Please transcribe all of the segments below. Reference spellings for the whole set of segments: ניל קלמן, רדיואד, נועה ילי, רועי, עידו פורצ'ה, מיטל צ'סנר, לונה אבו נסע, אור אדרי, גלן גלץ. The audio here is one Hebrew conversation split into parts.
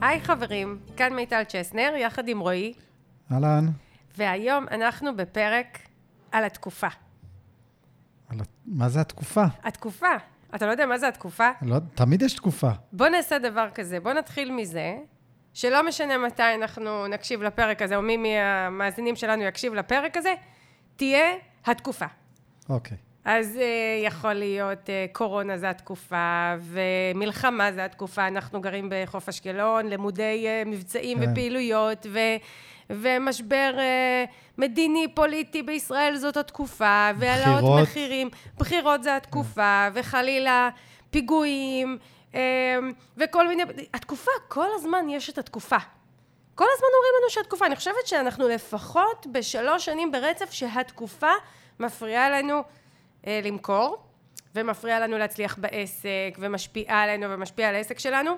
היי חברים, כאן מיטל צ'סנר, יחד עם רועי. אהלן. והיום אנחנו בפרק על התקופה. מה זה התקופה? התקופה. אתה לא יודע מה זה התקופה? לא, תמיד יש תקופה. בוא נעשה דבר כזה, בוא נתחיל מזה, שלא משנה מתי אנחנו נקשיב לפרק הזה, או מי מהמאזינים שלנו יקשיב לפרק הזה, תהיה התקופה. אוקיי. אז יכול להיות קורונה זה התקופה, ומלחמה זה התקופה, אנחנו גרים בחוף אשקלון, לימודי מבצעים ופעילויות, ומשבר מדיני, פוליטי בישראל זאת התקופה, ועלאות מחירים, בחירות זה התקופה, וחלילה פיגועים, וכל מיני, התקופה, כל הזמן יש את התקופה. כל הזמן אומרים לנו שהתקופה, אני חושבת שאנחנו לפחות בשלוש שנים ברצף שהתקופה מפריעה לנו למכור, ומפריע לנו להצליח בעסק, ומשפיעה עלינו, ומשפיעה על העסק שלנו.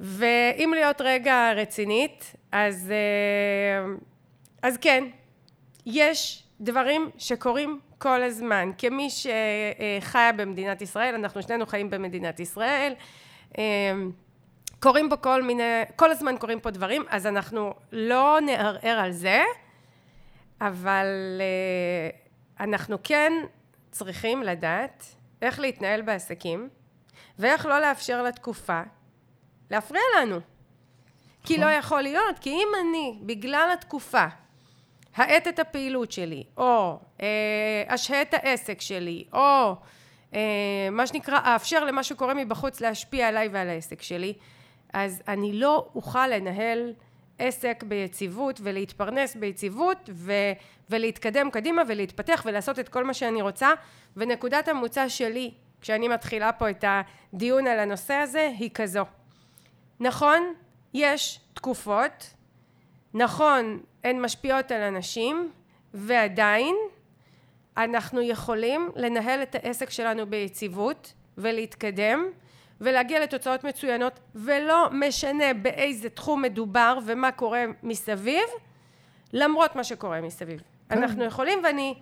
ואם להיות רגע רצינית, אז כן, יש דברים שקורים כל הזמן. כמי שחיה במדינת ישראל, אנחנו שנינו חיים במדינת ישראל, קורים פה כל הזמן קורים פה דברים, אז אנחנו לא נערער על זה, אבל אנחנו כן צריכים לדעת איך להתנהל בעסקים, ואיך לא לאפשר לתקופה להפריע לנו. כי לא יכול להיות, כי אם אני, בגלל התקופה, העת את הפעילות שלי, או אשהה את העסק שלי, או מה שנקרא, אאפשר למה שקורה מבחוץ להשפיע עליי ועל העסק שלי, אז אני לא אוכל לנהל עסק ביציבות ולהתפרנס ביציבות ולהתקדם קדימה ולהתפתח ולעשות את כל מה שאני רוצה. ונקודת המוצא שלי כשאני מתחילה פה את הדיון על הנושא הזה היא כזו: נכון, יש תקופות, נכון, הן משפיעות על אנשים, ועדיין אנחנו יכולים לנהל את העסק שלנו ביציבות ולהתקדם ולהגיע לתוצאות מצוינות, ולא משנה באיזה תחום מדובר ומה קורה מסביב, למרות מה שקורה מסביב. אנחנו יכולים, ואני,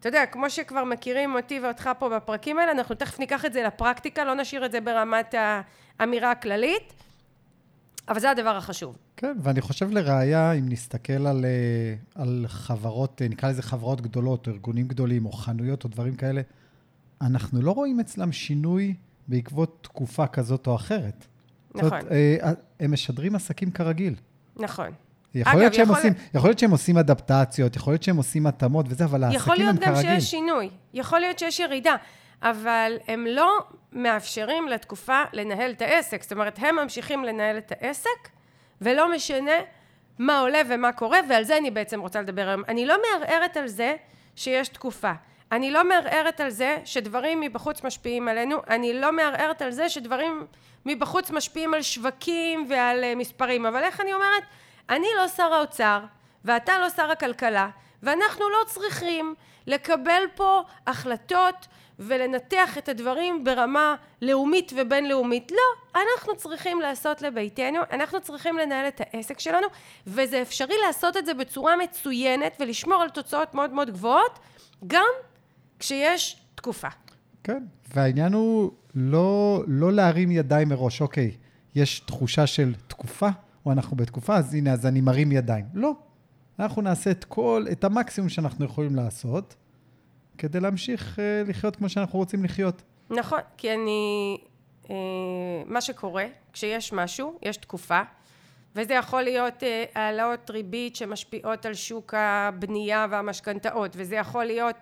אתה יודע, כמו שכבר מכירים אותי ואותך פה בפרקים האלה, אנחנו תכף ניקח את זה לפרקטיקה, לא נשאיר את זה ברמת האמירה הכללית, אבל זה הדבר החשוב. כן, ואני חושב לראיה, אם נסתכל על חברות, נקרא לזה חברות גדולות, או ארגונים גדולים, או חנויות, או דברים כאלה, אנחנו לא רואים אצלם שינוי בעקבות תקופה כזאת או אחרת. נכון. זאת, הם משדרים עסקים כרגיל. נכון. יכול להיות שהם עושים אדפטציות, יכול להיות שהם עושים התאמות וזה, אבל העסקים הם כרגיל. יכול להיות גם שיש שינוי, יכול להיות שיש ירידה, אבל הם לא מאפשרים לתקופה לנהל את העסק. זאת אומרת, הם ממשיכים לנהל את העסק, ולא משנה מה עולה ומה קורה, ועל זה אני בעצם רוצה לדבר היום. אני לא מערערת על זה שיש תקופה. אני לא מערערת על זה שדברים מבחוץ משפיעים עלינו, אני לא מערערת על זה שדברים מבחוץ משפיעים על שווקים ועל מספרים, אבל איך אני אומרת? אני לא שר האוצר, ואתה לא שר הכלכלה, ואנחנו לא צריכים לקבל פה החלטות ולנתח את הדברים ברמה לאומית ובינלאומית. לא, אנחנו צריכים לעשות לביתנו, אנחנו צריכים לנהל את העסק שלנו, וזה אפשרי לעשות את זה בצורה מצוינת ולשמור על תוצאות מאוד מאוד גבוהות, גם כשיש תקופה. כן, והעניין הוא לא להרים ידיים מראש. אוקיי, יש תחושה של תקופה, או אנחנו בתקופה, אז הנה, אז אני מרים ידיים. לא, אנחנו נעשה את המקסימום שאנחנו יכולים לעשות, כדי להמשיך לחיות כמו שאנחנו רוצים לחיות. נכון, כי מה שקורה, כשיש משהו, יש תקופה, וזה יכול להיות העלאות ריבית שמשפיעות על שוק הבנייה והמשכנתאות, וזה יכול להיות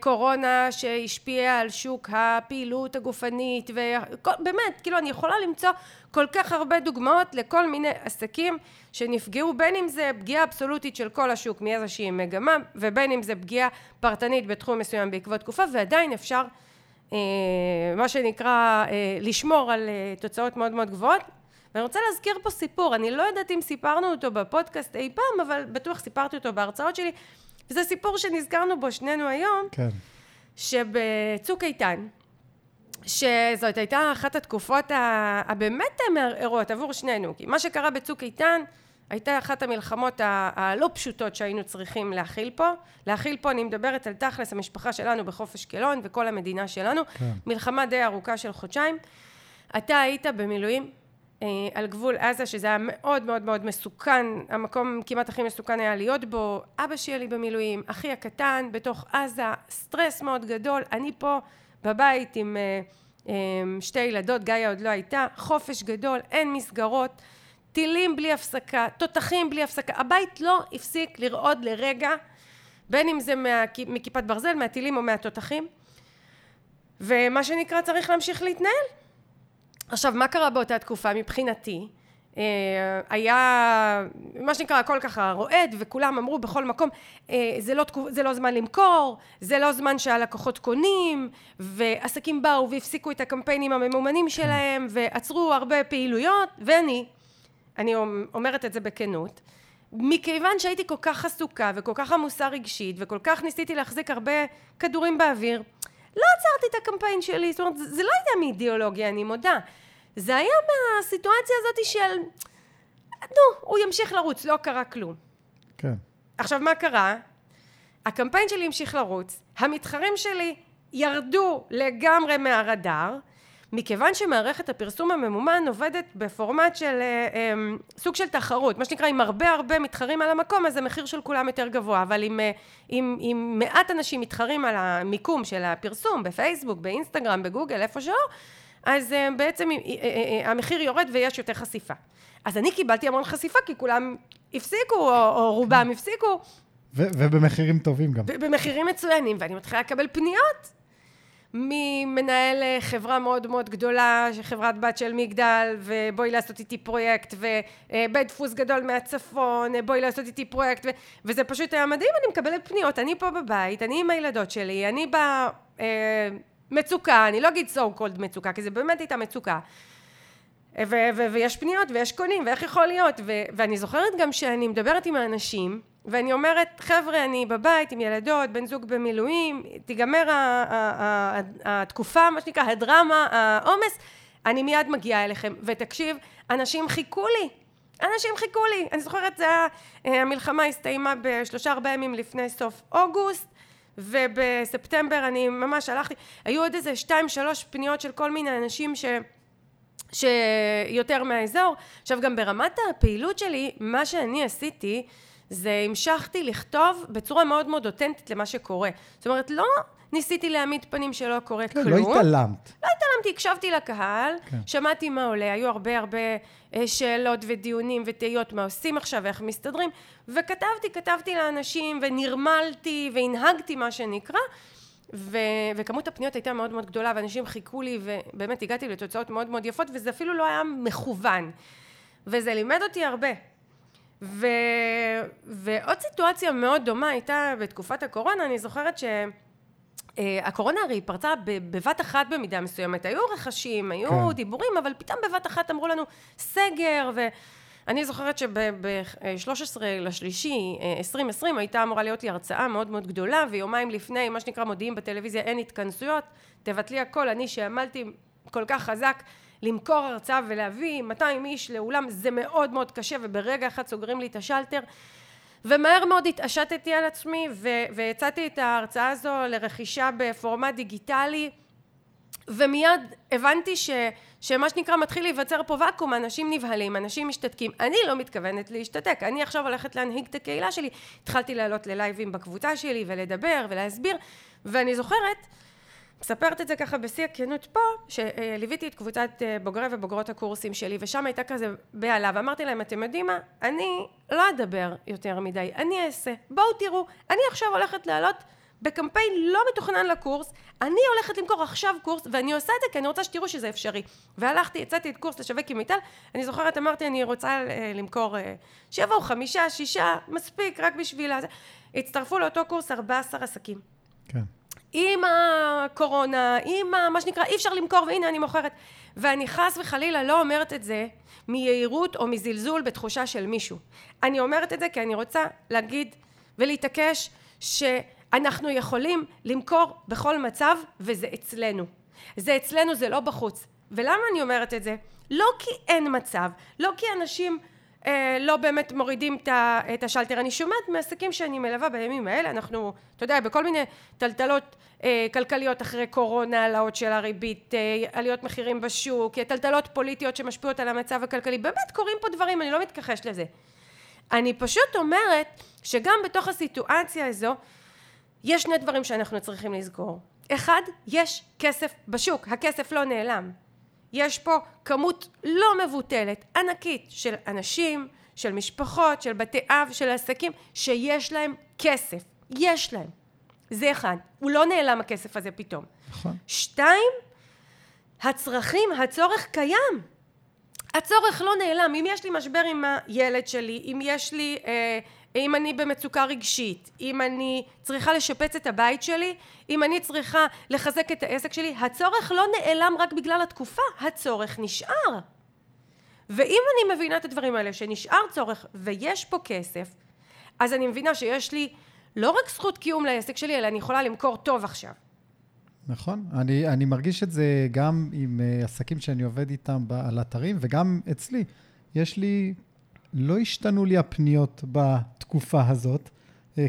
קורונה שהשפיעה על שוק הפעילות הגופנית, ובאמת, כאילו אני יכולה למצוא כל כך הרבה דוגמאות לכל מיני עסקים שנפגעו, בין אם זה פגיעה אבסולוטית של כל השוק מאיזושהי מגמה, ובין אם זה פגיעה פרטנית בתחום מסוים בעקבות תקופה, ועדיין אפשר, מה שנקרא, לשמור על תוצאות מאוד מאוד גבוהות. ואני רוצה להזכיר פה סיפור, אני לא יודעת אם סיפרנו אותו בפודקאסט אי פעם, אבל בטוח סיפרתי אותו בהרצאות שלי, וזה סיפור שנזכרנו בו שנינו היום, כן. שבצוק איתן, שזאת הייתה אחת התקופות הבאמת המערערות עבור שנינו, כי מה שקרה בצוק איתן, הייתה אחת המלחמות הלא פשוטות שהיינו צריכים להכיל פה. להכיל פה, אני מדברת על תכלס המשפחה שלנו בחוף אשקלון וכל המדינה שלנו, כן. מלחמה די ארוכה של חודשיים, אתה היית במילואים, על גבול עזה, שזה היה מאוד מאוד מאוד מסוכן, המקום כמעט הכי מסוכן היה להיות בו, אבא שלי במילואים, אחי הקטן, בתוך עזה, סטרס מאוד גדול, אני פה בבית עם שתי ילדות, גאיה עוד לא הייתה, חופש גדול, אין מסגרות, טילים בלי הפסקה, תותחים בלי הפסקה, הבית לא הפסיק לרעוד לרגע, בין אם זה מכיפת ברזל, מהטילים או מהתותחים, ומה שנקרא צריך להמשיך להתנהל. עכשיו, מה קרה באותה תקופה מבחינתי? היה, מה שנקרא, הכל ככה רועד, וכולם אמרו בכל מקום, זה לא זמן למכור, זה לא זמן שהלקוחות קונים, ועסקים באו והפסיקו את הקמפיינים הממומנים שלהם, ועצרו הרבה פעילויות, ואני אומרת את זה בכנות, מכיוון שהייתי כל כך חסוקה, וכל כך עמוסה רגשית, וכל כך ניסיתי להחזיק הרבה כדורים באוויר, לא עצרתי את הקמפיין שלי, זאת אומרת, זה לא היה מאידיאולוגיה, אני מודה. זה היה מהסיטואציה הזאת של, הוא ימשיך לרוץ, לא קרה כלום. כן. עכשיו, מה קרה? הקמפיין שלי המשיך לרוץ, המתחרים שלי ירדו לגמרי מהרדאר, מכיוון שמערכת הפרסום הממומן עובדת בפורמט של סוג של תחרות, מה שנקרא, עם הרבה הרבה מתחרים על המקום, אז המחיר של כולם יותר גבוה, אבל אם מעט אנשים מתחרים על המיקום של הפרסום, בפייסבוק, באינסטגרם, בגוגל, איפה שלא, אז בעצם המחיר יורד ויש יותר חשיפה. אז אני קיבלתי המון חשיפה, כי כולם הפסיקו, או רובם הפסיקו. ובמחירים טובים גם. במחירים מצוינים, ואני מתחילה לקבל פניות. ממנהל חברה מאוד מאוד גדולה, חברת בת של מגדל, ובואי לעשות איתי פרויקט, ובית דפוס גדול מהצפון, בואי לעשות איתי פרויקט, וזה פשוט היה מדהים, אני מקבלת פניות, אני פה בבית, אני עם הילדות שלי, אני במצוקה, אני לא אגיד so called מצוקה, כי זה באמת הייתה מצוקה, ויש פניות, ויש קונים, ואיך יכול להיות, ואני זוכרת גם שאני מדברת עם האנשים, ואני אומרת, חבר'ה, אני בבית עם ילדות, בן זוג במילואים, תיגמר התקופה, מה שנקרא, הדרמה, העומס, אני מיד מגיעה אליכם. ותקשיב, אנשים חיכו לי, אני זוכרת, המלחמה הסתיימה ב3-4 ימים לפני סוף אוגוסט, ובספטמבר אני ממש הלכתי, היו עוד איזה 2-3 פניות של כל מיני אנשים שיותר מהאזור. עכשיו, גם ברמת הפעילות שלי, מה שאני עשיתי, זה המשכתי לכתוב בצורה מאוד מאוד אותנטית למה שקורה. זאת אומרת, לא ניסיתי להעמיד פנים שלא קורה כלום. לא התעלמת. לא התעלמתי, הקשבתי לקהל, שמעתי מה עולה, היו הרבה הרבה שאלות ודיונים ותהיות, מה עושים עכשיו ואיך מסתדרים, וכתבתי לאנשים ונרמלתי והנהגתי מה שנקרא, וכמות הפניות הייתה מאוד מאוד גדולה, ואנשים חיכו לי, ובאמת הגעתי לתוצאות מאוד מאוד יפות, וזה אפילו לא היה מכוון. וזה לימד אותי הרבה. ועוד סיטואציה מאוד דומה הייתה בתקופת הקורונה. אני זוכרת שהקורונה הרי פרצה בבת אחת במידה מסוימת, היו רכשים, היו דיבורים, אבל פתאום בבת אחת אמרו לנו סגר, ואני זוכרת שב-13/3/2020 הייתה אמורה להיות לי הרצאה מאוד מאוד גדולה, ויומיים לפני, מה שנקרא, מודיעים בטלוויזיה, אין התכנסויות, תבטלי הכל. אני שעמלתי כל כך חזק למכור הרצאה ולהביא 200 איש לאולם, זה מאוד מאוד קשה, וברגע אחד סוגרים לי את השלטר, ומהר מאוד התעשתתי על עצמי, והצעתי את ההרצאה הזו לרכישה בפורמט דיגיטלי, ומיד הבנתי שמה שנקרא מתחיל להיווצר פה וקום, אנשים נבהלים, אנשים משתתקים, אני לא מתכוונת להשתתק, אני עכשיו הולכת להנהיג את הקהילה שלי, התחלתי לעלות ללייבים בקבוצה שלי, ולדבר ולהסביר, ואני זוכרת, מספרת את זה ככה בשיא הכנות פה, שליוויתי את קבוצת בוגרי ובוגרות הקורסים שלי, ושם הייתה כזה בעלה, ואמרתי להם, אתם יודעים מה? אני לא אדבר יותר מדי, אני אעשה, בואו תראו, אני עכשיו הולכת לעלות בקמפיין לא מתוכנן לקורס, אני הולכת למכור עכשיו קורס, ואני עושה את זה כי אני רוצה שתראו שזה אפשרי. והלכתי, הצעתי את קורס לשווק עם מיטל, אני זוכרת, אמרתי, אני רוצה למכור 7 או 5, 6, מספיק, רק בשבילה. הצטרפו לאותו קורס 14 עסקים. כן. עם הקורונה, עם מה שנקרא, אי אפשר למכור, והנה אני מוכרת. ואני חס וחלילה לא אומרת את זה מיהירות או מזלזול בתחושה של מישהו. אני אומרת את זה כי אני רוצה להגיד ולהתעקש שאנחנו יכולים למכור בכל מצב, וזה אצלנו. זה אצלנו, זה לא בחוץ. ולמה אני אומרת את זה? לא כי אין מצב, לא כי אנשים לא באמת מורידים את השלטר. אני שומעת מעסקים שאני מלווה בימים האלה, אנחנו, אתה יודע, בכל מיני טלטלות כלכליות אחרי קורונה, העלאות של הריבית, עליות מחירים בשוק, טלטלות פוליטיות שמשפיעות על המצב הכלכלי, באמת קוראים פה דברים, אני לא מתכחש לזה. אני פשוט אומרת שגם בתוך הסיטואציה הזו, יש שני דברים שאנחנו צריכים לזכור. אחד, יש כסף בשוק, הכסף לא נעלם. יש פה כמות לא מבוטלת, ענקית, של אנשים, של משפחות, של בתי אב, של עסקים, שיש להם כסף. יש להם. זה אחד. הוא לא נעלם הכסף הזה פתאום. נכון. שתיים, הצרכים, הצורך קיים. הצורך לא נעלם. אם יש לי משבר עם הילד שלי, אם יש לי... אם אני במצוקה רגשית, אם אני צריכה לשפץ את הבית שלי, אם אני צריכה לחזק את העסק שלי, הצורך לא נעלם רק בגלל התקופה, הצורך נשאר. ואם אני מבינה את הדברים האלה, שנשאר צורך ויש פה כסף, אז אני מבינה שיש לי לא רק זכות קיום לעסק שלי, אלא אני יכולה למכור טוב עכשיו. נכון, אני מרגיש את זה גם עם עסקים שאני עובד איתם על אתרים, וגם אצלי, יש לי... לא השתנו לי הפניות בתקופה הזאת,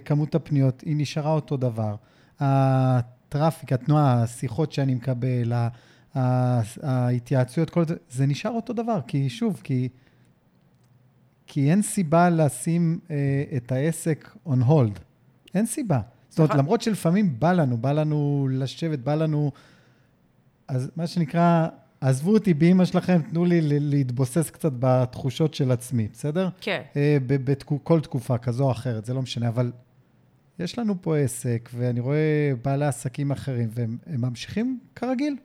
כמות הפניות, היא נשארה אותו דבר. הטראפיק, התנועה, השיחות שאני מקבל, ההתייעצויות, כל זה, זה נשאר אותו דבר, כי שוב, כי אין סיבה לשים את העסק on hold. אין סיבה. זאת אומרת, למרות שלפעמים בא לנו לשבת, בא לנו, אז מה שנקרא... עזבו אותי באמא שלכם, תנו לי להתבוסס קצת בתחושות של עצמי, בסדר? כן. בכל תקופה כזו או אחרת, זה לא משנה, אבל יש לנו פה עסק, ואני רואה בעלי עסקים אחרים, והם ממשיכים כרגיל,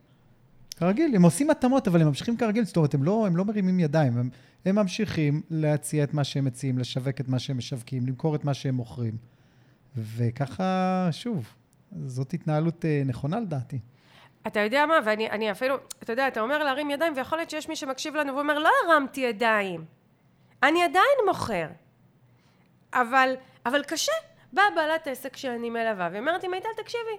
הם עושים התאמות, אבל הם ממשיכים כרגיל, זאת אומרת, הם לא מרימים ידיים, הם ממשיכים להציע את מה שהם מציעים, לשווק את מה שהם משווקים, למכור את מה שהם מוכרים, וככה, שוב, זאת התנהלות נכונה לדעתי. אתה יודע מה, ואני אפילו, אתה יודע, אתה אומר להרים ידיים, ויכול להיות שיש מי שמקשיב לנו ואומר, לא הרמתי ידיים, אני עדיין מוכר, אבל קשה, באה בעלת העסק שאני מלווה, ואמרתי, מיטל, תקשיבי,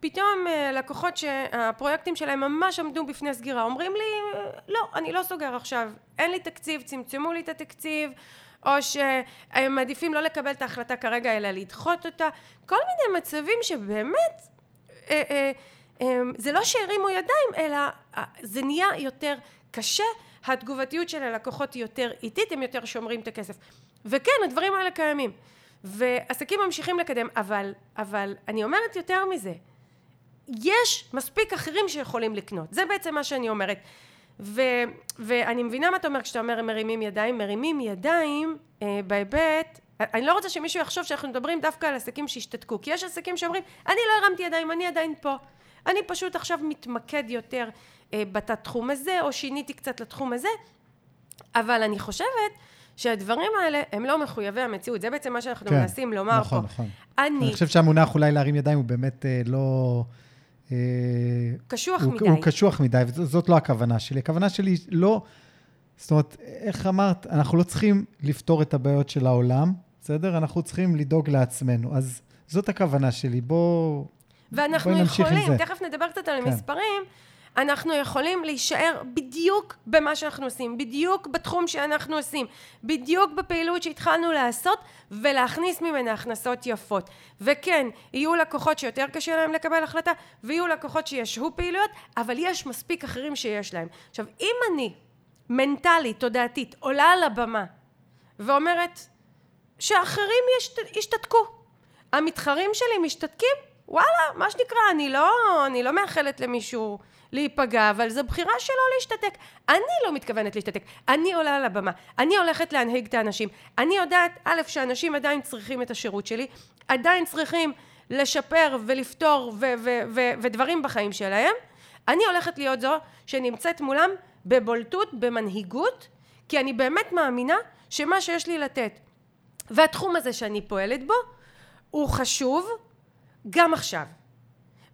פתאום לקוחות שהפרויקטים שלהם ממש עמדו בפני סגירה, אומרים לי, לא, אני לא סוגר עכשיו, אין לי תקציב, צמצמו לי את התקציב, או שהם מעדיפים לא לקבל את ההחלטה כרגע, אלא לדחות אותה, כל מיני מצבים שבאמת, זה לא שהרימו ידיים, אלא זה נהיה יותר קשה, התגובתיות של הלקוחות היא יותר איטית, הם יותר שומרים את הכסף. וכן, הדברים האלה קיימים. ועסקים ממשיכים לקדם, אבל אני אומרת יותר מזה, יש מספיק אחרים שיכולים לקנות. זה בעצם מה שאני אומרת. ואני מבינה מה אתה אומר כשאתה אומר, מרימים ידיים, בהיבט... אני לא רוצה שמישהו יחשוב שאנחנו מדברים דווקא על עסקים שהשתתקו, כי יש עסקים שאומרים, אני לא הרמתי ידיים, אני עדיין פה. אני פשוט עכשיו מתמקד יותר בתחום הזה, או שיניתי קצת לתחום הזה, אבל אני חושבת שהדברים האלה הם לא מחויבי המציאות. זה בעצם מה שאנחנו מנסים לומר פה. נכון. אני חושב שהמונח אולי להרים ידיים הוא באמת לא... קשוח מדי. הוא קשוח מדי, וזאת לא הכוונה שלי. הכוונה שלי לא... זאת אומרת, איך אמרת? אנחנו לא צריכים לפתור את הבעיות של העולם, בסדר? אנחנו צריכים לדאוג לעצמנו. אז זאת הכוונה שלי. בואו... ואנחנו יכולים, תכף נדבר קצת על המספרים, אנחנו יכולים להישאר בדיוק במה שאנחנו עושים, בדיוק בתחום שאנחנו עושים, בדיוק בפעילות שהתחלנו לעשות, ולהכניס ממנה הכנסות יפות. וכן, יהיו לקוחות שיותר קשה להם לקבל החלטה, ויהיו לקוחות שישהו פעילויות, אבל יש מספיק אחרים שיש להם. עכשיו, אם אני מנטלית, תודעתית, עולה על הבמה, ואומרת שאחרים ישתתקו, המתחרים שלי משתתקים, וואלה, מה שנקרא, אני לא מאחלת למישהו להיפגע, אבל זו בחירה שלא להשתתק. אני לא מתכוונת להשתתק. אני עולה על הבמה. אני הולכת להנהיג את האנשים. אני יודעת, א', שאנשים עדיין צריכים את השירות שלי, עדיין צריכים לשפר ולפתור ודברים בחיים שלהם. אני הולכת להיות זו שנמצאת מולם בבולטות, במנהיגות, כי אני באמת מאמינה שמה שיש לי לתת, והתחום הזה שאני פועלת בו, הוא חשוב, גם עכשיו.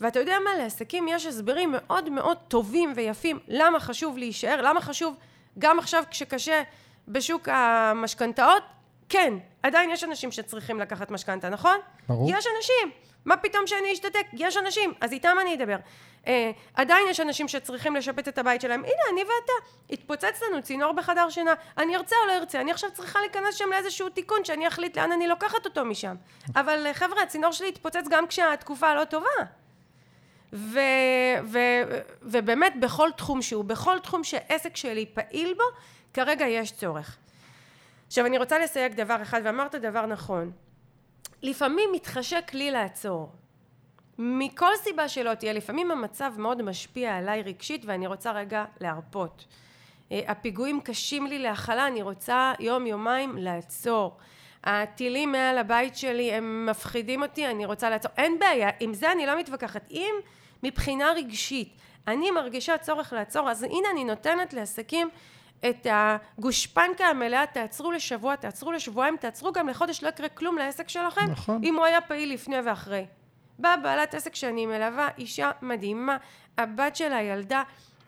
ואתה יודע מה, לעסקים יש הסברים מאוד מאוד טובים ויפים, למה חשוב להישאר, למה חשוב גם עכשיו כשקשה בשוק המשכנתאות, כן, עדיין יש אנשים שצריכים לקחת משכנתא, נכון? ברור. יש אנשים. מה פתאום שאני אשתתק? יש אנשים. אז איתם אני אדבר. עדיין יש אנשים שצריכים לשפט את הבית שלהם. הנה, אני ואתה. התפוצץ לנו צינור בחדר שינה. אני ארצה או לא ארצה. אני עכשיו צריכה להיכנס שם לאיזשהו תיקון שאני אחליט לאן אני לוקחת אותו משם. אבל חבר'ה, הצינור שלי התפוצץ גם כשהתקופה לא טובה. ובאמת בכל תחום שהוא, בכל תחום שעסק שלי פעיל בו, כרגע יש צורך. עכשיו אני רוצה לסייג דבר אחד, ואמרת דבר נכון. לפעמים מתחשק לי לעצור. מכל סיבה שלא תהיה, לפעמים המצב מאוד משפיע עליי רגשית, ואני רוצה רגע להרפות. הפיגועים קשים לי להחלה, אני רוצה יום יומיים לעצור. הטילים מעל הבית שלי הם מפחידים אותי, אני רוצה לעצור. אין בעיה, עם זה אני לא מתווכחת. אם מבחינה רגשית אני מרגישה צורך לעצור, אז הנה אני נותנת לעסקים את הגושפנקה המלאה, תעצרו לשבוע, תעצרו לשבועיים, תעצרו גם לחודש, לא יקרה כלום לעסק שלכם, נכון. אם הוא היה פעיל לפני ואחרי. באה בעלת עסק שאני מלווה, אישה מדהימה, הבת של הילדה,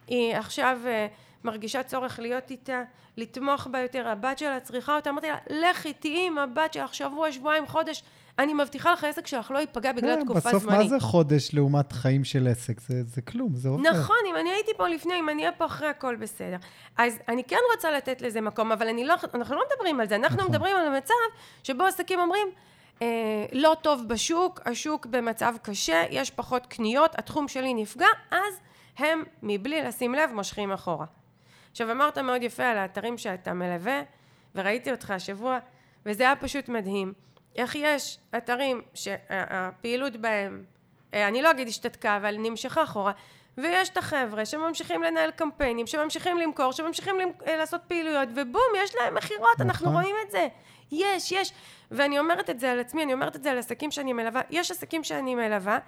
היא עכשיו מרגישה צורך להיות איתה, לתמוך בה יותר, הבת שלה צריכה אותה, אמרתי לה, לך איתי עם הבת שלך, שבוע, שבועיים, חודש, אני מבטיחה לך עסק שלך לא ייפגע בגלל תקופה זמנית. בסוף מה זה חודש לעומת חיים של עסק? זה כלום, זה עופר. נכון, אם אני הייתי פה לפני, אם אני אהיה פה אחרי הכל בסדר. אז אני כן רוצה לתת לזה מקום, אבל אנחנו לא מדברים על זה, אנחנו מדברים על המצב שבו עסקים אומרים, לא טוב בשוק, השוק במצב קשה, יש פחות קניות, התחום שלי נפגע, אז הם מבלי לשים לב מושכים אחורה. עכשיו אמרת מאוד יפה על האתרים שאתה מלווה, וראיתי אותך השבוע, וזה היה פשוט מדהים. איך יש אתרים שהפעילות בהם, אני לא אגיד השתתקה, אבל נמשכה אחורה, ויש את החבר'ה שממשיכים לנהל קמפיינים, שממשיכים למכור, שממשיכים לעשות פעילויות, ובום, יש להם מחירות, אנחנו רואים את זה. יש. ואני אומרת את זה על עצמי, אני אומרת את זה על עסקים שאני מלווה, יש עסקים שאני מלווה,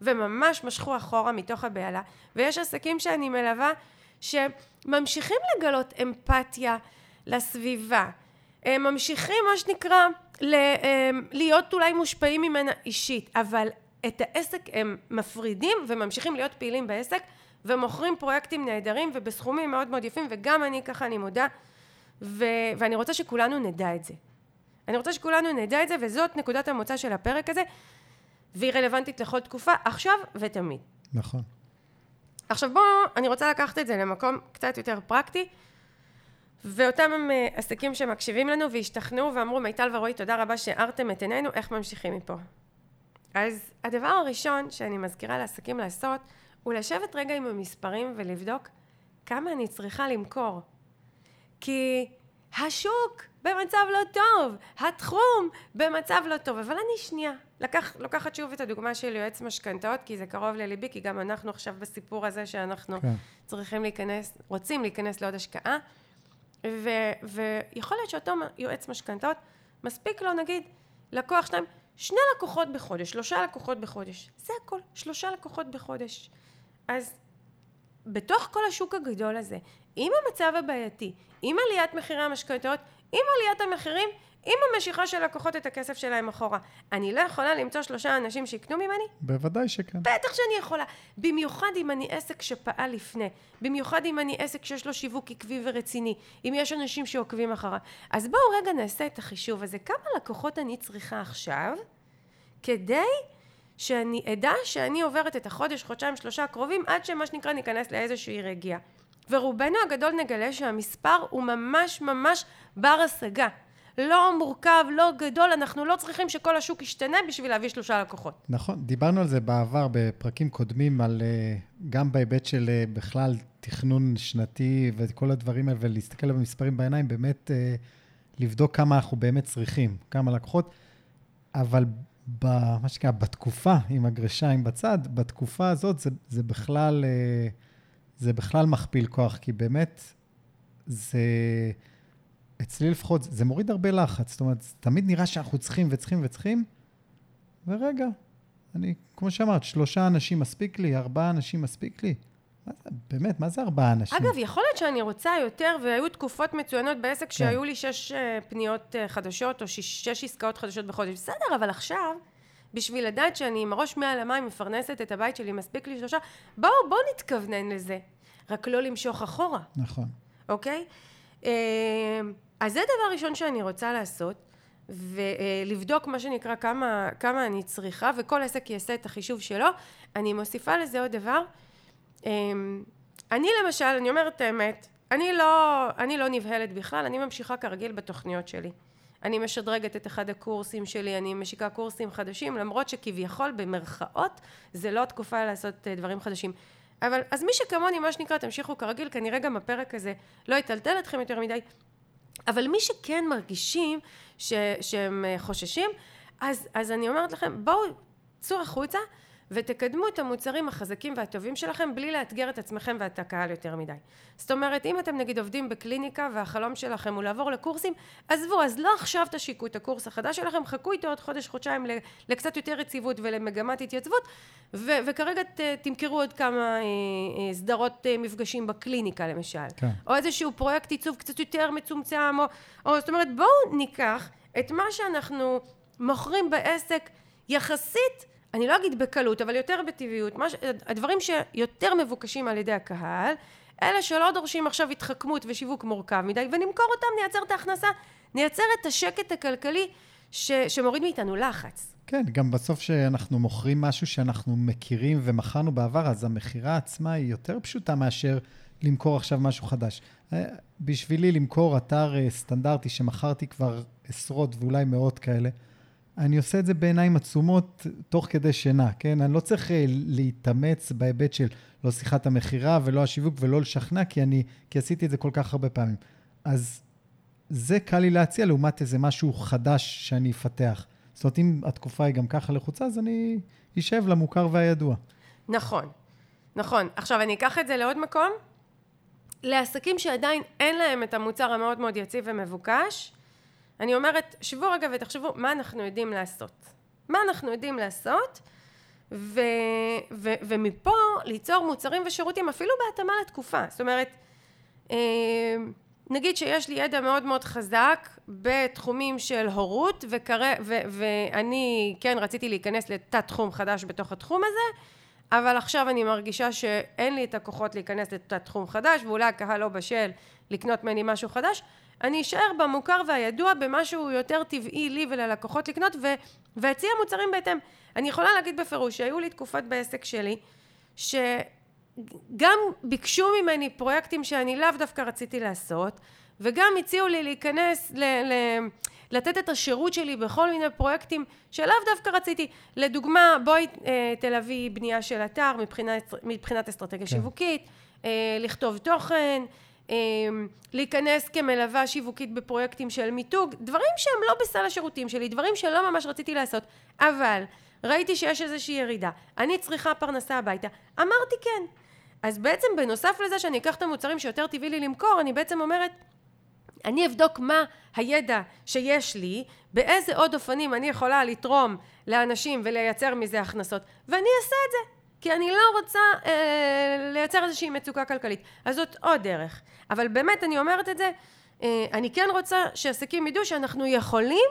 וממש משכו אחורה מתוך הבעלה, ויש עסקים שאני מלווה, שממשיכים לגלות אמפתיה לסביבה, הם ממשיכים, מה שנקרא, להיות אולי מושפעים ממנה אישית, אבל את העסק הם מפרידים וממשיכים להיות פעילים בעסק, ומוכרים פרויקטים נהדרים ובסכומים מאוד מאוד יפים, וגם אני ככה אני מודה, ואני רוצה שכולנו נדע את זה. אני רוצה שכולנו נדע את זה, וזאת נקודת המוצא של הפרק הזה, והיא רלוונטית לכל תקופה, עכשיו ותמיד. נכון. עכשיו בואו, אני רוצה לקחת את זה למקום קצת יותר פרקטי, ואותם הם עסקים שמקשיבים לנו והשתכנעו ואמרו, מיטל ורועי, תודה רבה שארתם את עינינו, איך ממשיכים מפה? אז הדבר הראשון שאני מזכירה לעסקים לעשות, הוא לשבת רגע עם המספרים ולבדוק כמה אני צריכה למכור. כי השוק במצב לא טוב, התחום במצב לא טוב, אבל אני שנייה. לוקחת שוב את הדוגמה של יועץ משכנתאות, כי זה קרוב לליבי, כי גם אנחנו עכשיו בסיפור הזה שאנחנו צריכים להיכנס, רוצים להיכנס לעוד השקעה, ויכול להיות שאותו יועץ משכנתאות, מספיק לו נגיד, לקוח שלהם, 2 לקוחות בחודש, 3 לקוחות בחודש, זה הכל, 3 לקוחות בחודש. אז בתוך כל השוק הגדול הזה, עם המצב הבעייתי, עם עליית מחירי המשכנתאות, עם עליית המחירים, עם המשיכה של לקוחות את הכסף שלהם אחורה, אני לא יכולה למצוא 3 אנשים שיקנו ממני? בוודאי שכן. בטח שאני יכולה. במיוחד אם אני עסק שפעל לפני. במיוחד אם אני עסק שיש לו שיווק עקבי ורציני. אם יש אנשים שעוקבים אחריו. אז בואו רגע נעשה את החישוב הזה. כמה לקוחות אני צריכה עכשיו, כדי שאני אדע שאני עוברת את החודש, חודשיים, 3 הקרובים, עד שמה שנקרא ניכנס לאיזושהי רגיעה. ורובנו הגדול נגלה שהמספר הוא ממש ממש בר השגה. לא מורכב, לא גדול, אנחנו לא צריכים שכל השוק ישתנה בשביל להביא 3 לקוחות. נכון, דיברנו על זה בעבר בפרקים קודמים, על גם בהיבט של בכלל תכנון שנתי וכל הדברים האלה, ולהסתכל על המספרים בעיניים, באמת לבדוק כמה אנחנו באמת צריכים, כמה לקוחות, אבל מה שקרה, בתקופה, עם הגרשיים בצד, בתקופה הזאת זה בכלל מכפיל כוח, כי באמת זה... אצלי לפחות, זה מוריד הרבה לחץ, זאת אומרת, תמיד נראה שאנחנו צריכים, ורגע, אני, כמו שאמרת, 3 אנשים מספיק לי, 4 אנשים מספיק לי, באמת, מה זה 4 אנשים? אגב, יכול להיות שאני רוצה יותר, והיו תקופות מצוינות בעסק שהיו לי 6 פניות חדשות, או 6 עסקאות חדשות בחודש, בסדר, אבל עכשיו, בשביל לדעת שאני עם הראש מעל המים מפרנסת את הבית שלי, מספיק לי 3, בואו נתכוונן לזה, רק לא למשוך אחורה. נכון. אוקיי? אז זה דבר ראשון שאני רוצה לעשות, ולבדוק מה שנקרא כמה אני צריכה, וכל עסק יעשה את החישוב שלו. אני מוסיפה לזה עוד דבר. אני למשל, אני אומרת האמת, אני לא נבהלת בכלל, אני ממשיכה כרגיל בתוכניות שלי. אני משדרגת את אחד הקורסים שלי, אני משיקה קורסים חדשים, למרות שכביכול במרכאות זה לא תקופה לעשות דברים חדשים. אבל אז מי שכמוני, מה שנקרא, תמשיכו כרגיל, כנראה גם הפרק הזה לא יטלטל אתכם יותר מדי. אבל מי שכן מרגישים שהם חוששים, אז אני אומרת לכם, בואו צאו החוצה ותקדמו את המוצרים החזקים והטובים שלכם, בלי לאתגר את עצמכם ואת הקהל יותר מדי. זאת אומרת, אם אתם נגיד עובדים בקליניקה והחלום שלכם הוא לעבור לקורסים, עזבו, אז לא עכשיו תשיקו את הקורס החדש שלכם, חכו איתו עוד חודש-חודשיים לקצת יותר יציבות ולמגמת התייצבות, וכרגע תמכרו עוד כמה סדרות מפגשים בקליניקה למשל, כן. או איזשהו פרויקט עיצוב קצת יותר מצומצם, או זאת אומרת, בואו ניקח את מה שאנחנו מוכרים בעסק יחסית, אני לא אגיד בקלות, אבל יותר בטבעיות, הדברים שיותר מבוקשים על ידי הקהל, אלה שלא דורשים עכשיו התחכמות ושיווק מורכב מדי, ונמכור אותם, נייצר את ההכנסה, נייצר את השקט הכלכלי שמוריד מאיתנו לחץ. כן, גם בסוף שאנחנו מוכרים משהו שאנחנו מכירים ומכרנו בעבר, אז המכירה עצמה היא יותר פשוטה מאשר למכור עכשיו משהו חדש. בשבילי למכור אתר סטנדרטי שמכרתי כבר עשרות ואולי מאות כאלה, אני עושה את זה בעיניים עצומות תוך כדי שינה, כן? אני לא צריך להתאמץ בהיבט של לא שיחת המחירה ולא השיווק ולא לשכנע, כי עשיתי את זה כל כך הרבה פעמים. אז זה קל לי להציע לעומת איזה משהו חדש שאני אפתח. זאת אומרת, אם התקופה היא גם ככה לחוצה, אז אני יישב למוכר והידוע. נכון, נכון. עכשיו אני אקח את זה לעוד מקום. לעסקים שעדיין אין להם את המוצר המאוד מאוד יציב ומבוקש, אני אומרת, שבו רגע ותחשבו מה אנחנו יודעים לעשות. מה אנחנו יודעים לעשות, ומפה ליצור מוצרים ושירותים, אפילו בהתאמה לתקופה. זאת אומרת, נגיד שיש לי ידע מאוד מאוד חזק בתחומים של הורות, ואני כן רציתי להיכנס לתת תחום חדש בתוך התחום הזה, אבל עכשיו אני מרגישה שאין לי את הכוחות להיכנס לתת תחום חדש, ואולי הקהל לא בשל לקנות ממני משהו חדש, אני אשאר במוכר והידוע במשהו יותר טבעי לי וללקוחות לקנות, והציע מוצרים בהתאם. אני יכולה להגיד בפירוש שהיו לי תקופות בעסק שלי, שגם ביקשו ממני פרויקטים שאני לאו דווקא רציתי לעשות, וגם הציעו לי להיכנס, לתת את השירות שלי בכל מיני פרויקטים שלאו דווקא רציתי. לדוגמה, בואי תלווי בנייה של אתר מבחינת אסטרטגיה שיווקית, לכתוב תוכן, להיכנס כמלווה שיווקית בפרויקטים של מיתוג, דברים שהם לא בסל השירותים שלי, דברים שלא ממש רציתי לעשות, אבל ראיתי שיש איזושהי ירידה, אני צריכה פרנסה הביתה, אמרתי כן. אז בעצם בנוסף לזה שאני אקח את המוצרים שיותר טבעי לי למכור, אני בעצם אומרת, אני אבדוק מה הידע שיש לי, באיזה עוד אופנים אני יכולה לתרום לאנשים ולייצר מזה הכנסות, ואני אעשה את זה. כי אני לא רוצה לייצר איזושהי מצוקה כלכלית. אז זאת עוד דרך. אבל באמת אני אומרת את זה, אני כן רוצה שעסקים ידעו שאנחנו יכולים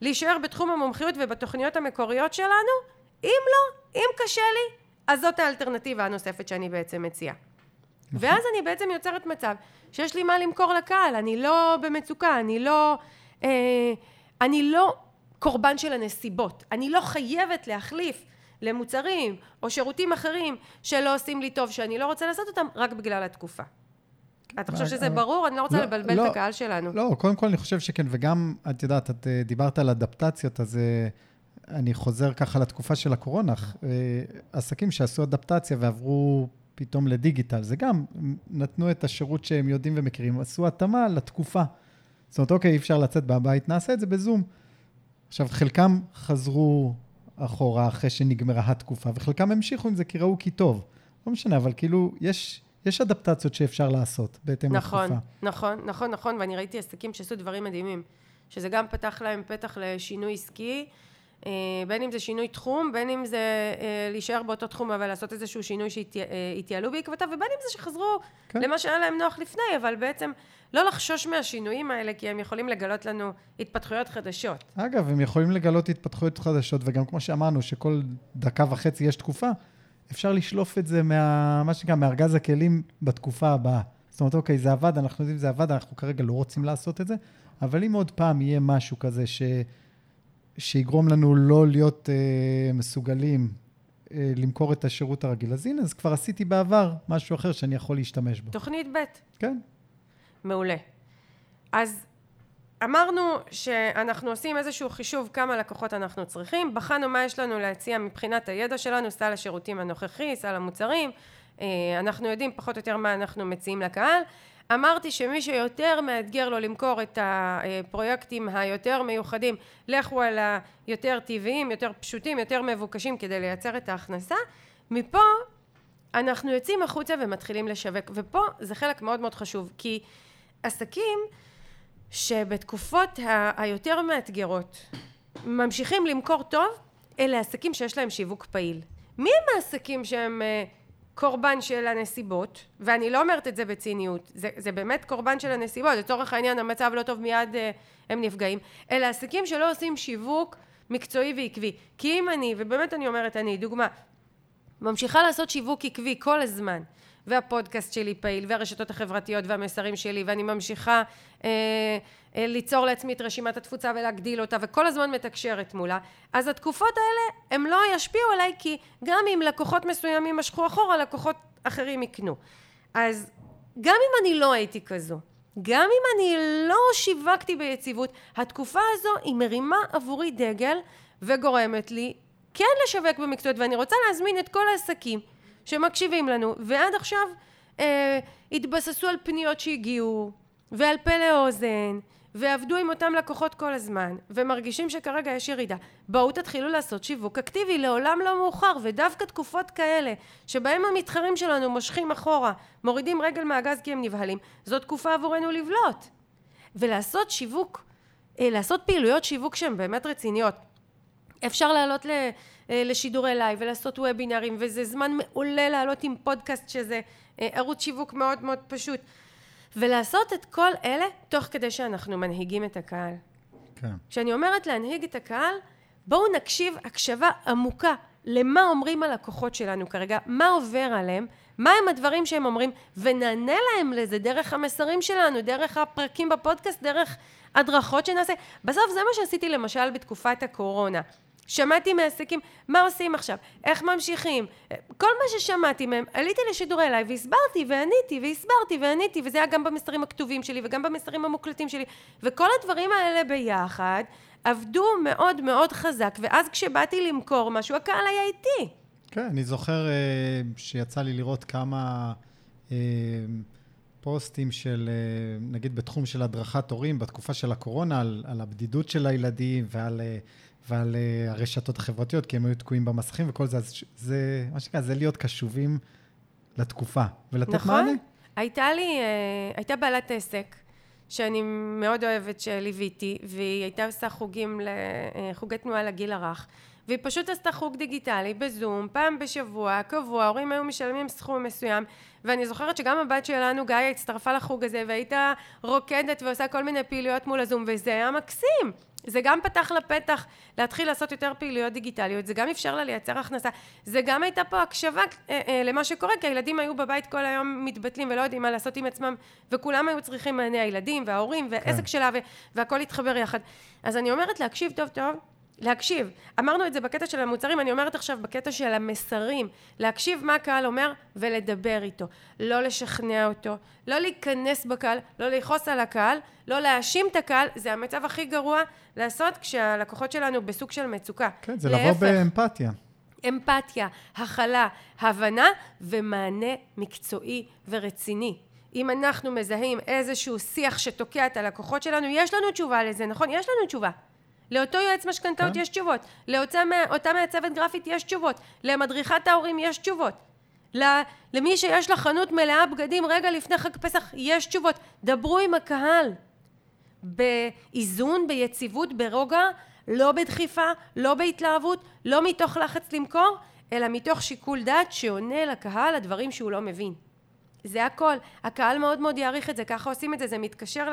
להישאר בתחום המומחיות ובתוכניות המקוריות שלנו, אם לא, אם קשה לי, אז זאת האלטרנטיבה הנוספת שאני בעצם מציעה. ואז אני בעצם יוצרת מצב שיש לי מה למכור לקהל, אני לא במצוקה, אני לא קורבן של הנסיבות, אני לא חייבת להחליף למוצרים או שירותים אחרים שלא עושים לי טוב, שאני לא רוצה לעשות אותם רק בגלל התקופה. אתה חושב שזה ברור? אני לא רוצה לבלבל את הקהל שלנו. לא, קודם כל אני חושב שכן, וגם את יודעת, את דיברת על אדפטציות, אז אני חוזר ככה לתקופה של הקורונה, עסקים שעשו אדפטציה ועברו פתאום לדיגיטל, זה גם נתנו את השירות שהם יודעים ומכירים, עשו התאמה לתקופה. זאת אומרת, אוקיי, אי אפשר לצאת מהבית, נעשה את זה בזום. עכשיו, חלקם חזרו אחורה, אחרי שנגמרה התקופה, וחלקם המשיכו עם זה, כי ראו כי טוב. לא משנה, אבל כאילו, יש אדפטציות שאפשר לעשות, בהתאם לתקופה. נכון, ואני ראיתי עסקים שעשו דברים מדהימים, שזה גם פתח להם פתח לשינוי עסקי, בין אם זה שינוי תחום, בין אם זה להישאר באותו תחום, אבל לעשות איזשהו שינוי שהתייעלו בעקבותיו, ובין אם זה שחזרו למה שהיה להם נוח לפני, אבל בעצם לא לחשוש מהשינויים האלה, כי הם יכולים לגלות לנו התפתחויות חדשות. אגב, הם יכולים לגלות התפתחויות חדשות, וגם כמו שאמרנו, שכל דקה וחצי יש תקופה, אפשר לשלוף את זה מה שנקרא, מארגז הכלים בתקופה הבאה. זאת אומרת, אוקיי, זה עבד, אנחנו יודעים, זה עבד, אנחנו כרגע לא רוצים לעשות את זה, אבל אם עוד פעם יהיה משהו כזה שיגרום לנו לא להיות מסוגלים למכור את השירות הרגיל, אז הנה, אז כבר עשיתי בעבר משהו אחר שאני יכול להשתמש בו. תוכנית ב'. כן. מעולה. אז אמרנו שאנחנו עושים איזשהו חישוב כמה לקוחות אנחנו צריכים, בחנו מה יש לנו להציע מבחינת הידע שלנו, סל השירותים הנוכחי, סל המוצרים, אנחנו יודעים פחות או יותר מה אנחנו מציעים לקהל. אמרתי שמי שיותר מאתגר לו למכור את הפרויקטים היותר מיוחדים, לכו על היותר טבעיים, יותר פשוטים, יותר מבוקשים כדי לייצר את ההכנסה. מפה אנחנו יוצאים החוצה ומתחילים לשווק, ופה זה חלק מאוד מאוד חשוב, כי עסקים שבתקופות היותר מאתגרות ממשיכים למכור טוב, אלה עסקים שיש להם שיווק פעיל. מי הם העסקים שהם קורבן של הנסיבות, ואני לא אומרת את זה בציניות, זה באמת קורבן של הנסיבות, לצורך העניין המצב לא טוב מיד הם נפגעים, אלא עסקים שלא עושים שיווק מקצועי ועקבי, כי אם אני, ובאמת אני אומרת אני, דוגמה, ממשיכה לעשות שיווק עקבי כל הזמן, והפודקאסט שלי פעיל, והרשתות החברתיות והמסרים שלי, ואני ממשיכה ליצור לעצמי את רשימת התפוצה ולהגדיל אותה, וכל הזמן מתקשרת מולה, אז התקופות האלה הם לא ישפיעו עליי, כי גם אם לקוחות מסוימים משכו אחורה, לקוחות אחרים יקנו. אז גם אם אני לא הייתי כזו, גם אם אני לא שיווקתי ביציבות, התקופה הזו היא מרימה עבורי דגל, וגורמת לי כן לשווק במקצועות, ואני רוצה להזמין את כל העסקים, שמקשיבים לנו, ועד עכשיו התבססו על פניות שהגיעו, ועל פה לאוזן, ועבדו עם אותם לקוחות כל הזמן, ומרגישים שכרגע יש ירידה. בואו תתחילו לעשות שיווק אקטיבי, לעולם לא מאוחר, ודווקא תקופות כאלה, שבהם המתחרים שלנו מושכים אחורה, מורידים רגל מהגז כי הם נבהלים, זו תקופה עבורנו לבלוט. ולעשות שיווק, לעשות פעילויות שיווק שהן באמת רציניות. אפשר לעלות לשידורי לייב ולעשות וובינרים, וזה זמן מעולה לעלות עם פודקאסט שזה ערוץ שיווק מאוד מאוד פשוט, ולעשות את כל אלה תוך כדי שאנחנו מנהיגים את הקהל. כן. כשאני אומרת להנהיג את הקהל, בואו נקשיב הקשבה עמוקה למה אומרים הלקוחות שלנו כרגע, מה עובר עליהם, מה הם הדברים שהם אומרים, ונענה להם לזה דרך המסרים שלנו, דרך הפרקים בפודקאסט, דרך הדרכות שנעשה. בסוף זה מה שעשיתי למשל בתקופת הקורונה. שמעתי מעסקים, מה עושים עכשיו, איך ממשיכים, כל מה ששמעתי מהם, עליתי לשידורי אליי והסברתי ועניתי והסברתי ועניתי, וזה היה גם במסרים הכתובים שלי וגם במסרים המוקלטים שלי, וכל הדברים האלה ביחד עבדו מאוד מאוד חזק, ואז כשבאתי למכור משהו, הקהל היה איתי. כן, אני זוכר שיצא לי לראות כמה פוסטים של, נגיד בתחום של הדרכת הורים, בתקופה של הקורונה, על הבדידות של הילדים ועל הרשתות החברתיות, כי הם היו תקועים במסכים וכל זה, זה מה שקרה, זה להיות קשובים לתקופה, ולתת נכון? מענה. הייתה בעלת עסק, שאני מאוד אוהבת שליוויתי, והיא הייתה עושה חוגי תנועה לגיל הרך, והיא פשוט עשתה חוג דיגיטלי בזום, פעם בשבוע, קבוע, הורים היו משלמים סכום מסוים, ואני זוכרת שגם הבת שלנו, גיא, הצטרפה לחוג הזה, והייתה רוקדת ועושה כל מיני פעילויות מול הזום, וזה היה מקסים. זה גם פתח לפתח להתחיל לעשות יותר פעילויות דיגיטליות, זה גם אפשר לה לייצר הכנסה, זה גם הייתה פה הקשבה למה שקורה, כי הילדים היו בבית כל היום מתבטלים ולא יודעים מה לעשות עם עצמם, וכולם היו צריכים מענה, הילדים וההורים והעסק שלה, והכל התחבר יחד. אז אני אומרת להקשיב טוב טוב, להקשיב, אמרנו את זה בקטע של המוצרים, אני אומרת עכשיו בקטע של המסרים, להקשיב מה הקהל אומר ולדבר איתו, לא לשכנע אותו, לא להיכנס בקהל, לא להיחוס על הקהל, לא להאשים את הקהל, זה המצב הכי גרוע לעשות כשהלקוחות שלנו בסוג של מצוקה. כן, זה לבוא באמפתיה. אמפתיה, הכלה, הבנה ומענה מקצועי ורציני. אם אנחנו מזהים איזשהו שיח שתוקע את הלקוחות שלנו, יש לנו תשובה לזה, נכון? יש לנו תשובה. לאותו יועץ משכנתאות יש תשובות, לאותה מעצבת גרפית יש תשובות, למדריכת ההורים יש תשובות, למי שיש לה חנות מלאה בגדים רגע לפני חג פסח יש תשובות. דברו עם הקהל באיזון, ביציבות, ברוגע, לא בדחיפה, לא בהתלהבות, לא מתוך לחץ למכור, אלא מתוך שיקול דעת שעונה לקהל הדברים שהוא לא מבין. זה הכל, הקהל מאוד מאוד יעריך את זה, ככה עושים את זה, זה מתקשר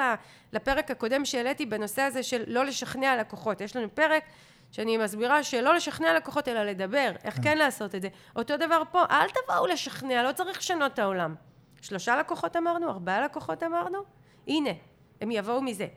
לפרק הקודם שהעליתי בנושא הזה של לא לשכנע לקוחות, יש לנו פרק שאני מסבירה שלא לשכנע לקוחות אלא לדבר, איך כן לעשות את זה, אותו דבר פה, אל תבואו לשכנע, לא צריך לשנות את העולם, 3 לקוחות אמרנו, 4 לקוחות אמרנו, הנה, הם יבואו מזה,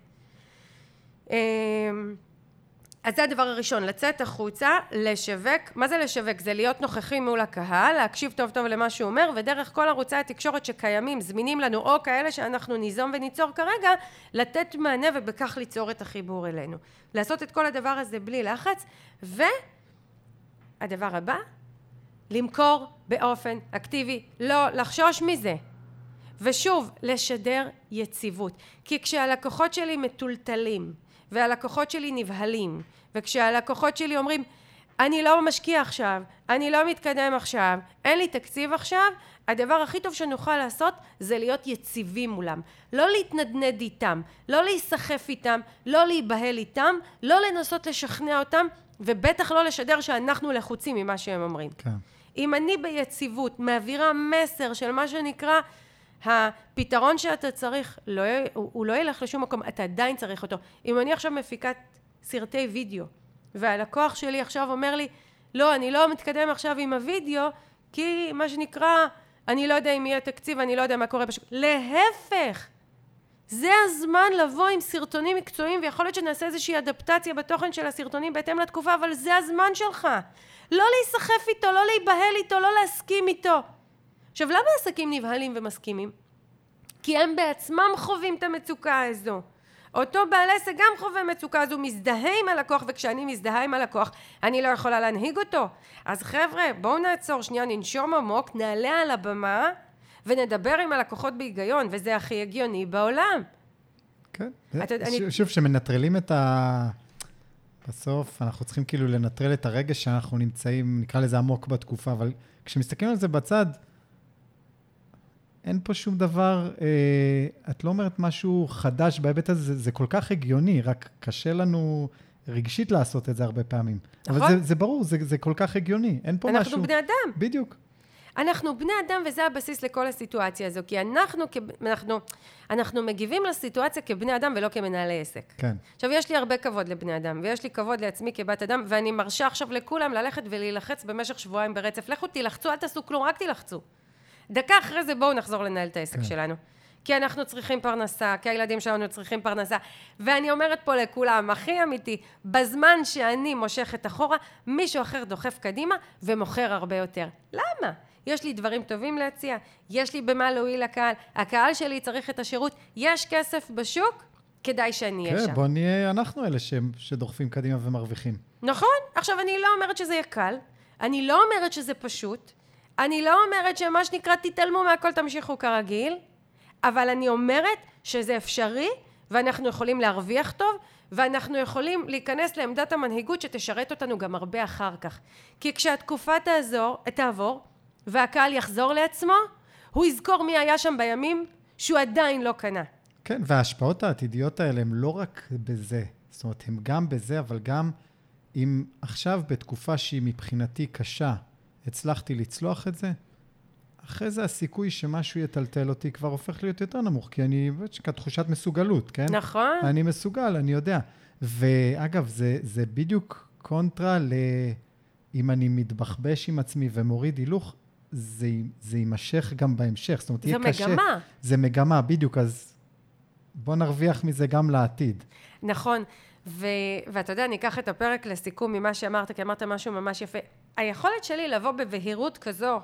אז זה הדבר הראשון, לצאת החוצה, לשווק. מה זה לשווק? זה להיות נוכחים מול הקהל, להקשיב טוב טוב למה שהוא אומר, ודרך כל ערוצי התקשורת שקיימים, זמינים לנו, או כאלה שאנחנו ניזום וניצור כרגע, לתת מענה ובכך ליצור את החיבור אלינו. לעשות את כל הדבר הזה בלי לחץ, והדבר הבא, למכור באופן אקטיבי, לא לחשוש מזה. ושוב, לשדר יציבות. כי כשהלקוחות שלי מטולטלים, והלקוחות שלי נבהלים, וכשהלקוחות שלי אומרים, אני לא משקיע עכשיו, אני לא מתקדם עכשיו, אין לי תקציב עכשיו, הדבר הכי טוב שנוכל לעשות זה להיות יציבים מולם. לא להתנדנד איתם, לא להיסחף איתם, לא להיבהל איתם, לא לנסות לשכנע אותם, ובטח לא לשדר שאנחנו לחוצים ממה שהם אומרים. כן. אם אני ביציבות מעבירה מסר של מה שנקרא, הפתרון שאתה צריך, הוא לא ילך לשום מקום, אתה עדיין צריך אותו. אם אני עכשיו מפיקת סרטי וידאו, והלקוח שלי עכשיו אומר לי, לא, אני לא מתקדם עכשיו עם הוידאו, כי מה שנקרא, אני לא יודע אם יהיה תקציב, אני לא יודע מה קורה בשוק. להפך! זה הזמן לבוא עם סרטונים מקצועיים, ויכול להיות שנעשה איזושהי אדפטציה בתוכן של הסרטונים בהתאם לתקופה, אבל זה הזמן שלך. לא להיסחף איתו, לא להיבהל איתו, לא להסכים איתו. עכשיו, למה עסקים נבהלים ומסכימים? כי הם בעצמם חווים את המצוקה הזו. אותו בעל עסק גם חווה מצוקה הזו, מזדהה עם הלקוח, וכשאני מזדהה עם הלקוח, אני לא יכולה להנהיג אותו. אז חבר'ה, בואו נעצור שנייה, ננשום עמוק, נעלה על הבמה, ונדבר עם הלקוחות בהיגיון, וזה הכי הגיוני בעולם. כן. שוב, שמנטרלים את ה... בסוף, אנחנו צריכים כאילו לנטרל את הרגש שאנחנו נמצאים, נקרא לזה עמוק בתקופה, אבל כשמסתכלים על זה בצד, אין פה שום דבר, את לא אומרת משהו חדש בהיבט הזה, זה כל כך הגיוני, רק קשה לנו רגשית לעשות את זה הרבה פעמים. נכון. אבל זה ברור, זה כל כך הגיוני, אין פה אנחנו משהו. אנחנו בני אדם. בדיוק. אנחנו בני אדם, וזה הבסיס לכל הסיטואציה הזו, כי אנחנו מגיבים לסיטואציה כבני אדם ולא כמנהלי עסק. כן. עכשיו, יש לי הרבה כבוד לבני אדם, ויש לי כבוד לעצמי כבת אדם, ואני מרשה עכשיו לכולם ללכת ולהילחץ במשך שבועיים ברצף. לכו, תלחצו, אל תעשו כלום, רק תלחצו. דקה אחרי זה בואו נחזור לנהל את העסק שלנו. כי אנחנו צריכים פרנסה, כי הילדים שלנו צריכים פרנסה. ואני אומרת פה לכולם, הכי אמיתי, בזמן שאני מושכת אחורה, מישהו אחר דוחף קדימה ומוכר הרבה יותר. למה? יש לי דברים טובים להציע, יש לי במה להועיל לקהל, הקהל שלי צריך את השירות, יש כסף בשוק, כדאי שאני אהיה שם. כן, בוא נהיה אנחנו אלה שדוחפים קדימה ומרוויחים. נכון? עכשיו, אני לא אומרת שזה יהיה קל, אני לא אומרת שזה פשוט, אני לא אומרת שמה שנקרא תתעלמו מהכל תמשיכו כרגיל, אבל אני אומרת שזה אפשרי, ואנחנו יכולים להרוויח טוב, ואנחנו יכולים להיכנס לעמדת המנהיגות שתשרת אותנו גם הרבה אחר כך. כי כשהתקופה תעבור, והקהל יחזור לעצמו, הוא יזכור מי היה שם בימים שהוא עדיין לא קנה. כן, וההשפעות העתידיות האלה הן לא רק בזה, זאת אומרת, הן גם בזה, אבל גם אם עכשיו בתקופה שהיא מבחינתי קשה, הצלחתי לצלוח את זה, אחרי זה הסיכוי שמשהו יטלטל אותי כבר הופך להיות יותר נמוך, כי אני, כתחושת מסוגלות, כן? נכון. אני מסוגל, אני יודע. ואגב, זה בדיוק קונטרה אם אני מתבחבש עם עצמי ומוריד הילוך, זה יימשך גם בהמשך. זאת אומרת, יהיה קשה. זה מגמה. זה מגמה, בדיוק. אז בוא נרוויח מזה גם לעתיד. נכון. ואתה יודע, אני אקח את הפרק לסיכום ממה שאמרת, כי אמרת משהו ממש יפה. היכולת שלי לבוא בבהירות כזו,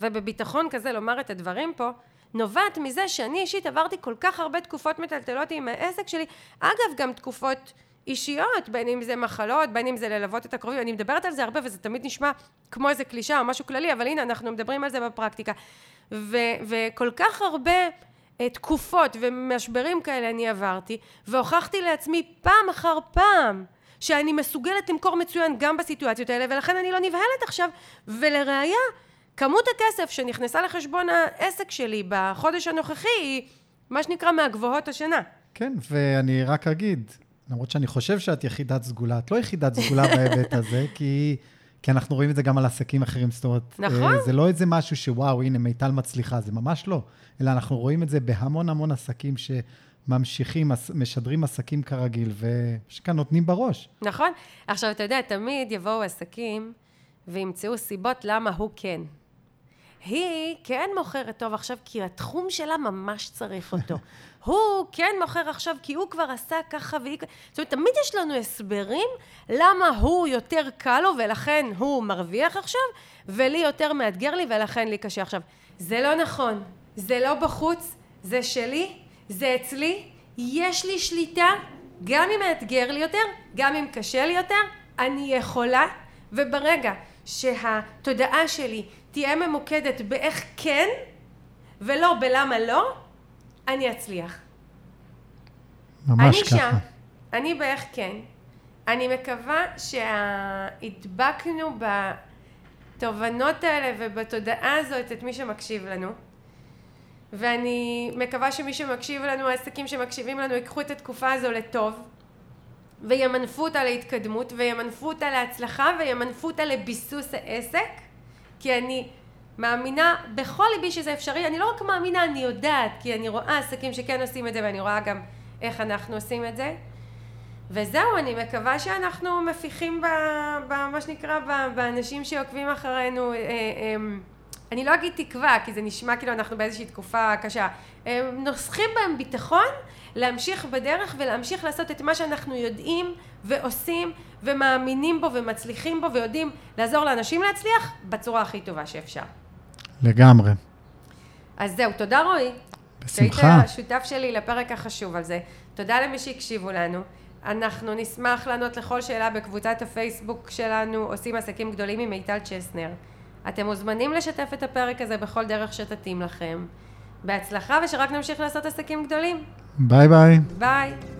ובביטחון כזה לומר את הדברים פה, נובעת מזה שאני אישית עברתי כל כך הרבה תקופות מטלטלות עם העסק שלי. אגב, גם תקופות אישיות, בין אם זה מחלות, בין אם זה ללוות את הקרובים. אני מדברת על זה הרבה, וזה תמיד נשמע כמו איזה קלישה או משהו כללי, אבל הנה, אנחנו מדברים על זה בפרקטיקה. וכל כך הרבה תקופות ומשברים כאלה אני עברתי, והוכחתי לעצמי פעם אחר פעם, שאני מסוגלת למכור מצוין גם בסיטואציות האלה, ולכן אני לא נבהלת עכשיו. ולראיה, כמות הכסף שנכנסה לחשבון העסק שלי בחודש הנוכחי, היא מה שנקרא מהגבוהות השנה. כן, ואני רק אגיד, למרות שאני חושב שאת יחידת סגולה, את לא יחידת סגולה בהיבט הזה, כי אנחנו רואים את זה גם על עסקים אחרים, זאת אומרת, נכון? זה לא איזה משהו שוואו, הנה, מיטל מצליחה, זה ממש לא, אלא אנחנו רואים את זה בהמון המון עסקים שממשיכים, משדרים עסקים כרגיל, ושכאן נותנים בראש. נכון. עכשיו, אתה יודע, תמיד יבואו עסקים, וימצאו סיבות למה הוא כן. היא כן מוכרת טוב עכשיו, כי התחום שלה ממש צריך אותו. הוא כן מוכר עכשיו, כי הוא כבר עשה ככה והיא... זאת אומרת, תמיד יש לנו הסברים למה הוא יותר קל לו, ולכן הוא מרוויח עכשיו, ולי יותר מאתגר לי, ולכן לי קשה עכשיו. זה לא נכון, זה לא בחוץ, זה שלי, זה אצלי, יש לי שליטה, גם אם מאתגר לי יותר, גם אם קשה לי יותר, אני יכולה, וברגע שהתודעה שלי תהיה ממוקדת באיך כן, ולא בלמה לא, אני אצליח. ממש ככה. אני באיך כן. אני מקווה שהדבקנו בתובנות האלה ובתודעה הזאת את מי שמקשיב לנו. ואני מקווה שמי שמקשיב לנו, העסקים שמקשיבים לנו, ייקחו את התקופה הזו לטוב, וימנפו אותה להתקדמות, וימנפו אותה להצלחה, וימנפו אותה לביסוס העסק, כי אני מאמינה בכל ליבי שזה אפשרי. אני לא רק מאמינה, אני יודעת, כי אני רואה עסקים שכן עושים את זה, ואני רואה גם איך אנחנו עושים את זה. וזהו, אני מקווה שאנחנו מפיחים במה שנקרא, באנשים שעוקבים אחרינו, אני לא אגיד תקווה, כי זה נשמע כאילו אנחנו באיזושהי תקופה קשה. הם נוסחים בהם ביטחון להמשיך בדרך ולהמשיך לעשות את מה שאנחנו יודעים ועושים ומאמינים בו ומצליחים בו ויודעים לעזור לאנשים להצליח בצורה הכי טובה שאפשר. לגמרי. אז זהו, תודה רועי. בשמחה. שהיית השותף שלי לפרק החשוב על זה. תודה למי שהקשיבו לנו. אנחנו נשמח לענות לכל שאלה בקבוצת הפייסבוק שלנו, עושים עסקים גדולים עם מיטל צ'סנר. אתם מוזמנים לשתף את הפרק הזה בכל דרך שתתאים לכם. בהצלחה ושרק נמשיך לעשות עסקים גדולים. ביי ביי. ביי.